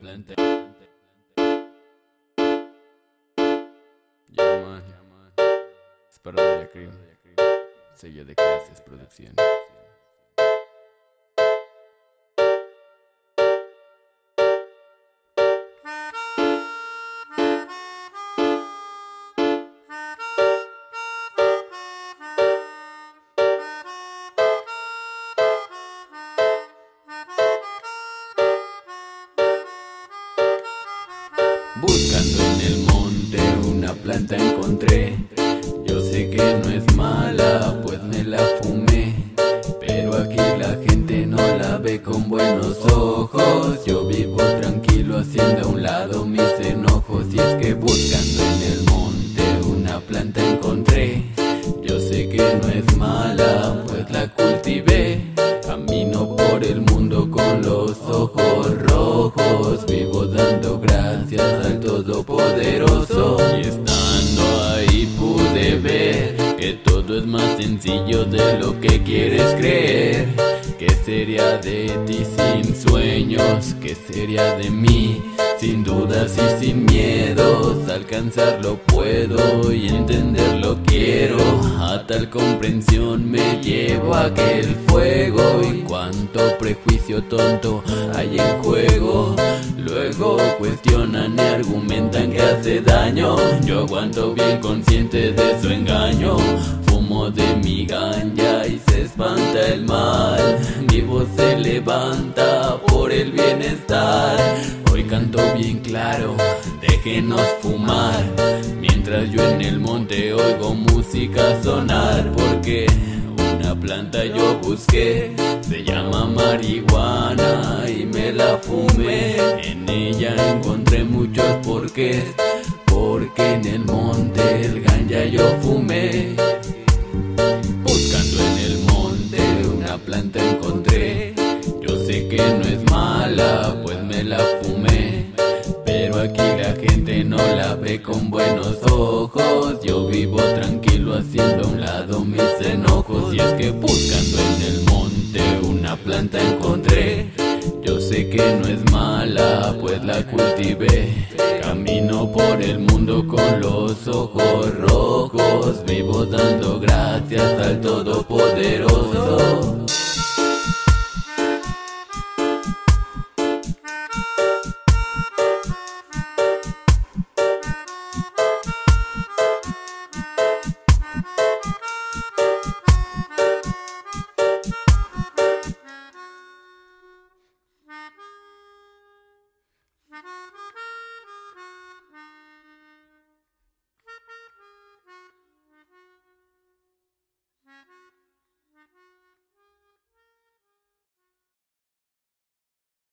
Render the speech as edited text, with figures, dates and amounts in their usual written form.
Plente. Llama. Espero de la cría. Sello de clases Producciones. Buscando en el monte una planta encontré. Yo sé que no es mala, pues me la fumé, pero aquí la gente no la ve con buenos ojos. Yo vivo tranquilo haciendo a un lado mis enojos. Y es que buscando en el monte una planta encontré. Yo sé que no es mala, pues la cultivé. Camino por el mundo con los ojos rojos, vivo dando gracias al Todopoderoso. Y estando ahí pude ver que todo es más sencillo de lo que quieres creer. ¿Qué sería de ti sin sueños? ¿Qué sería de mí? Sin dudas y sin miedos, alcanzarlo puedo y entenderlo quiero. A tal comprensión me llevo aquel fuego y cuánto prejuicio tonto hay en juego. Luego cuestionan y argumentan que hace daño. Yo aguanto bien consciente de su engaño. Fumo de mi ganja y se espanta el mal. Mi voz se levanta por el bienestar. Hoy canto bien claro, déjenos fumar, mientras yo en el monte oigo música sonar. Porque una planta yo busqué, se llama marihuana y me la fumé. En ella encontré muchos porqués, porque en el monte el ganja yo fumé. Buscando en el monte una planta encontré, yo sé que no es mala, pues me la fumé, pero aquí la gente no la ve con buenos ojos. Yo vivo tranquilo haciendo a un lado mis enojos. Y es que buscando en el monte una planta encontré, yo sé que no es mala, pues la cultivé. Camino por el mundo con los ojos rojos, vivo dando gracias al Todopoderoso.